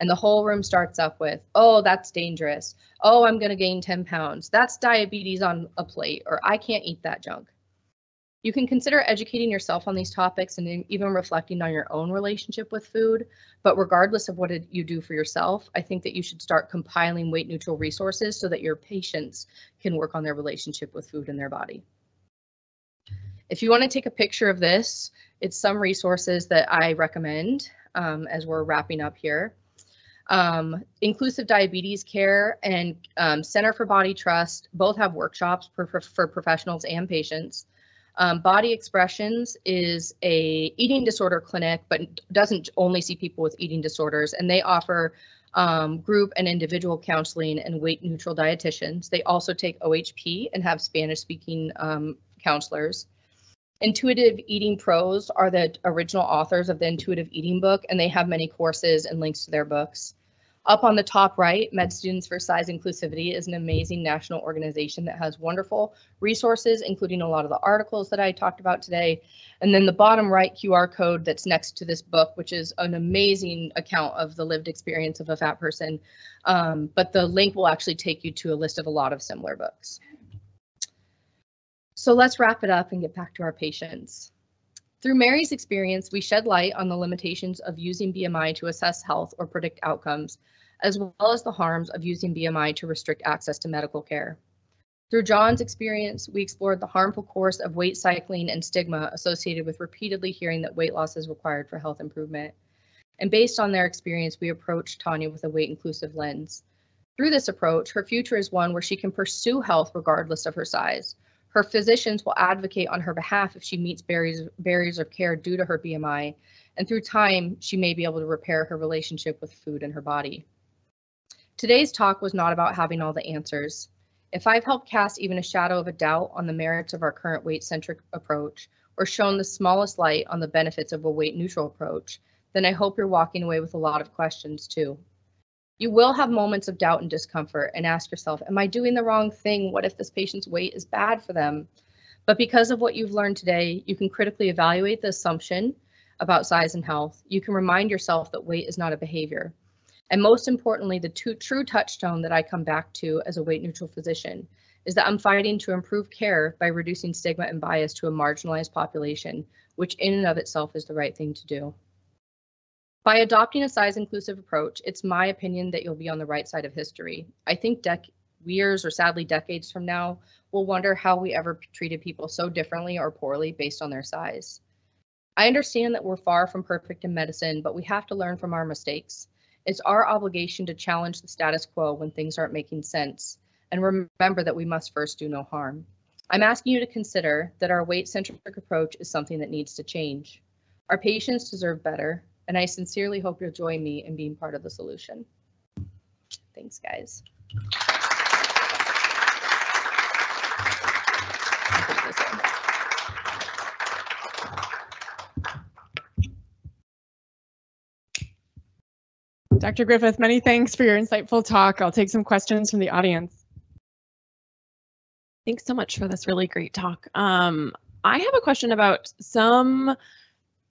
and the whole room starts up with, oh, that's dangerous. Oh, I'm going to gain ten pounds. That's diabetes on a plate, or I can't eat that junk. You can consider educating yourself on these topics and even reflecting on your own relationship with food. But regardless of what it, you do for yourself, I think that you should start compiling weight neutral resources so that your patients can work on their relationship with food and their body. If you want to take a picture of this, it's some resources that I recommend um, as we're wrapping up here. Um, Inclusive Diabetes Care and um, Center for Body Trust both have workshops for, for, for professionals and patients. Um, Body Expressions is a eating disorder clinic, but doesn't only see people with eating disorders, and they offer um, group and individual counseling and weight neutral dietitians. They also take O H P and have Spanish speaking um, counselors. Intuitive Eating Pros are the original authors of the Intuitive Eating book, and they have many courses and links to their books. Up on the top right, Med Students for Size Inclusivity is an amazing national organization that has wonderful resources, including a lot of the articles that I talked about today. And then the bottom right Q R code that's next to this book, which is an amazing account of the lived experience of a fat person. Um, but the link will actually take you to a list of a lot of similar books. So let's wrap it up and get back to our patients. Through Mary's experience, we shed light on the limitations of using B M I to assess health or predict outcomes, as well as the harms of using B M I to restrict access to medical care. Through John's experience, we explored the harmful course of weight cycling and stigma associated with repeatedly hearing that weight loss is required for health improvement. And based on their experience, we approached Tanya with a weight inclusive lens. Through this approach, her future is one where she can pursue health regardless of her size. Her physicians will advocate on her behalf if she meets barriers, barriers of care due to her B M I, and through time, she may be able to repair her relationship with food and her body. Today's talk was not about having all the answers. If I've helped cast even a shadow of a doubt on the merits of our current weight-centric approach, or shown the smallest light on the benefits of a weight-neutral approach, then I hope you're walking away with a lot of questions too. You will have moments of doubt and discomfort and ask yourself, am I doing the wrong thing? What if this patient's weight is bad for them? But because of what you've learned today, you can critically evaluate the assumption about size and health. You can remind yourself that weight is not a behavior. And most importantly, the two true touchstone that I come back to as a weight neutral physician is that I'm fighting to improve care by reducing stigma and bias to a marginalized population, which in and of itself is the right thing to do. By adopting a size-inclusive approach, it's my opinion that you'll be on the right side of history. I think dec years or sadly decades from now, we'll wonder how we ever treated people so differently or poorly based on their size. I understand that we're far from perfect in medicine, but we have to learn from our mistakes. It's our obligation to challenge the status quo when things aren't making sense, and remember that we must first do no harm. I'm asking you to consider that our weight-centric approach is something that needs to change. Our patients deserve better, and I sincerely hope you'll join me in being part of the solution. Thanks, guys. Doctor Griffith, many thanks for your insightful talk. I'll take some questions from the audience. Thanks so much for this really great talk. Um, I have a question about some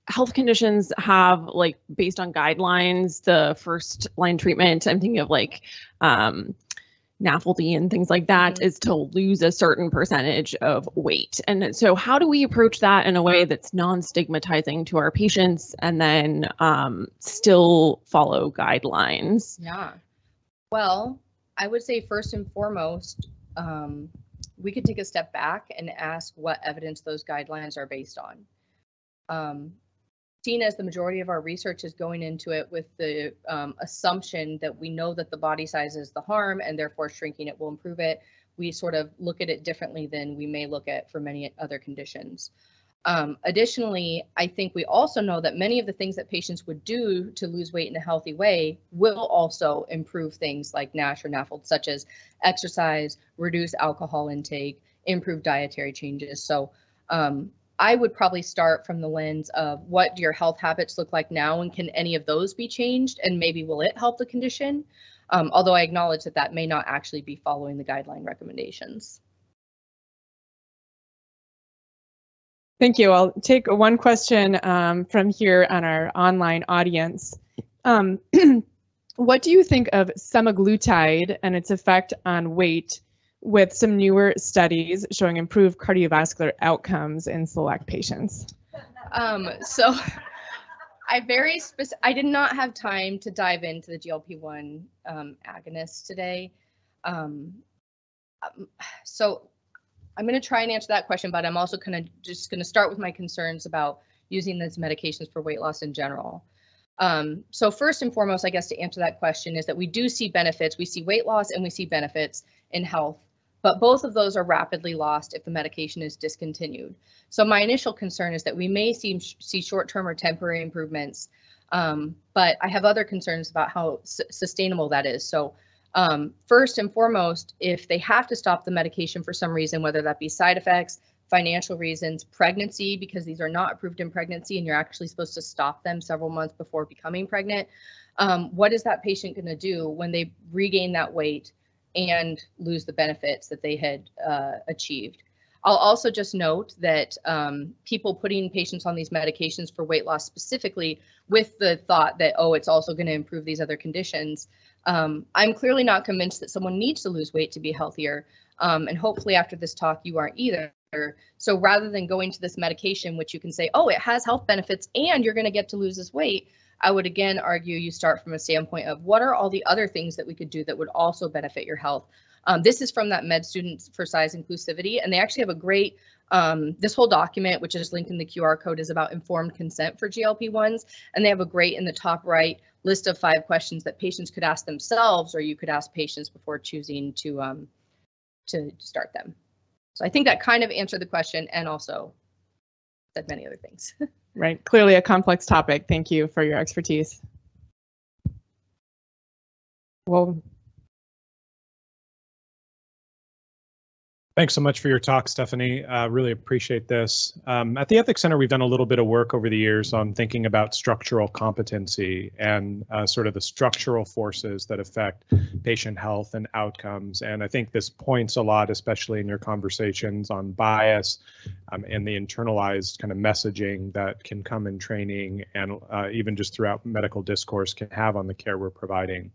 health conditions have, like, based on guidelines, the first line treatment. I'm thinking of like um, N A F L D and things like that, mm-hmm. is to lose a certain percentage of weight. And so how do we approach that in a way that's non-stigmatizing to our patients and then um, still follow guidelines? Yeah, well, I would say first and foremost, um, we could take a step back and ask what evidence those guidelines are based on. Um, Seen as the majority of our research is going into it with the um, assumption that we know that the body size is the harm and therefore shrinking it will improve it. We sort of look at it differently than we may look at for many other conditions. Um, additionally, I think we also know that many of the things that patients would do to lose weight in a healthy way will also improve things like NASH or N A F L D, such as exercise, reduce alcohol intake, improve dietary changes. So um, I would probably start from the lens of what do your health habits look like now, and can any of those be changed, and maybe will it help the condition? Um, although I acknowledge that that may not actually be following the guideline recommendations. Thank you. I'll take one question um, from here on our online audience. Um, what do you think of semaglutide and its effect on weight, with some newer studies showing improved cardiovascular outcomes in select patients? Um, so I very specific, I did not have time to dive into the G L P one um, agonist today. Um, so I'm gonna try and answer that question, but I'm also kind of just gonna start with my concerns about using these medications for weight loss in general. Um, so first and foremost, I guess to answer that question is that we do see benefits. We see weight loss and we see benefits in health, but both of those are rapidly lost if the medication is discontinued. So my initial concern is that we may see, see short-term or temporary improvements, um, but I have other concerns about how su sustainable that is. So um, first and foremost, if they have to stop the medication for some reason, whether that be side effects, financial reasons, pregnancy, because these are not approved in pregnancy and you're actually supposed to stop them several months before becoming pregnant, um, what is that patient going to do when they regain that weight and lose the benefits that they had uh, achieved? I'll also just note that um, people putting patients on these medications for weight loss specifically with the thought that, oh, it's also going to improve these other conditions. Um, I'm clearly not convinced that someone needs to lose weight to be healthier, um, and hopefully after this talk you aren't either. So rather than going to this medication, which you can say, oh, it has health benefits and you're going to get to lose this weight, I would again argue you start from a standpoint of what are all the other things that we could do that would also benefit your health, Um, this is from that Med Students for Size Inclusivity, and they actually have a great, um, this whole document, which is linked in the Q R code, is about informed consent for G L P ones, and they have a great, in the top right, list of five questions that patients could ask themselves, or you could ask patients before choosing to, um, to start them. So I think that kind of answered the question and also said many other things. Right, clearly a complex topic. Thank you for your expertise. Well, thanks so much for your talk, Stephanie. Uh, really appreciate this. Um, at the Ethics Center, we've done a little bit of work over the years on thinking about structural competency and uh, sort of the structural forces that affect patient health and outcomes. And I think this points a lot, especially in your conversations on bias um, and the internalized kind of messaging that can come in training and uh, even just throughout medical discourse can have on the care we're providing.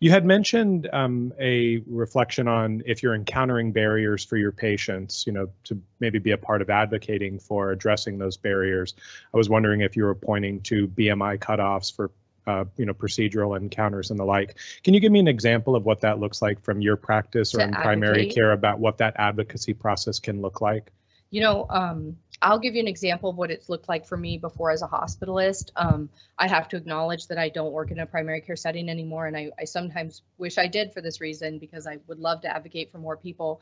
You had mentioned um, a reflection on if you're encountering barriers for your patients, you know, to maybe be a part of advocating for addressing those barriers. I was wondering if you were pointing to B M I cutoffs for, uh, you know, procedural encounters and the like. Can you give me an example of what that looks like from your practice or in advocate. primary care about what that advocacy process can look like? You know, um, I'll give you an example of what it's looked like for me before as a hospitalist. Um, I have to acknowledge that I don't work in a primary care setting anymore, and I, I sometimes wish I did for this reason, because I would love to advocate for more people.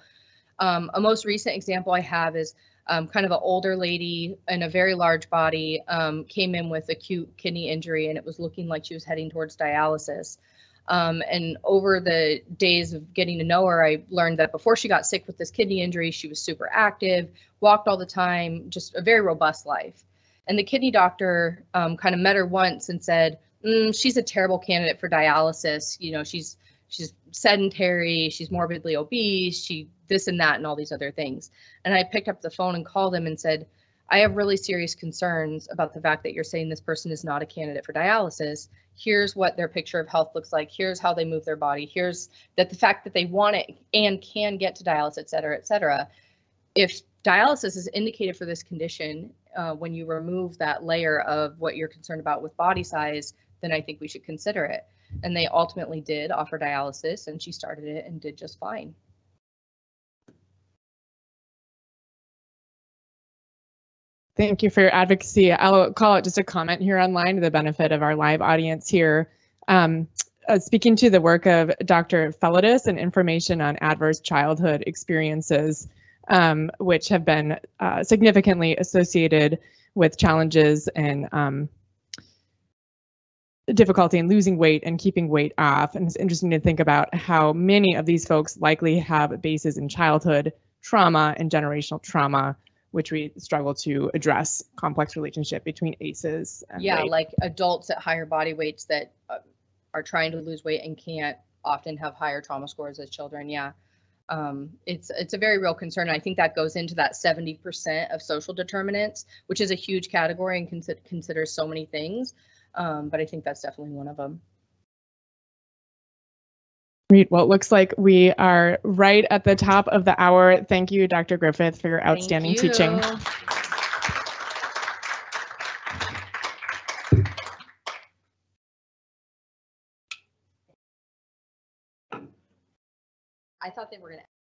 Um, a most recent example I have is um, kind of an older lady in a very large body um, came in with acute kidney injury, and it was looking like she was heading towards dialysis. Um, and over the days of getting to know her, I learned that before she got sick with this kidney injury, she was super active, walked all the time, just a very robust life. And the kidney doctor um, kind of met her once and said, mm, she's a terrible candidate for dialysis. You know, she's she's sedentary, she's morbidly obese, she this and that and all these other things. And I picked up the phone and called him and said, I have really serious concerns about the fact that you're saying this person is not a candidate for dialysis. Here's what their picture of health looks like. Here's how they move their body. Here's that the fact that they want it and can get to dialysis, et cetera, et cetera. If dialysis is indicated for this condition, uh, when you remove that layer of what you're concerned about with body size, then I think we should consider it. And they ultimately did offer dialysis, and she started it and did just fine. Thank you for your advocacy. I'll call out just a comment here online to the benefit of our live audience here. Um, uh, speaking to the work of Doctor Felidis and information on adverse childhood experiences, um, which have been uh, significantly associated with challenges and um, difficulty in losing weight and keeping weight off. And it's interesting to think about how many of these folks likely have bases in childhood trauma and generational trauma, which we struggle to address, complex relationship between A C Es and yeah, weight. Like adults at higher body weights that uh, are trying to lose weight and can't often have higher trauma scores as children. Yeah, um, it's it's a very real concern. I think that goes into that seventy percent of social determinants, which is a huge category and cons considers so many things. Um, but I think that's definitely one of them. Great. Well, it looks like we are right at the top of the hour. Thank you, Doctor Griffith, for your outstanding you. teaching. I thought they were going to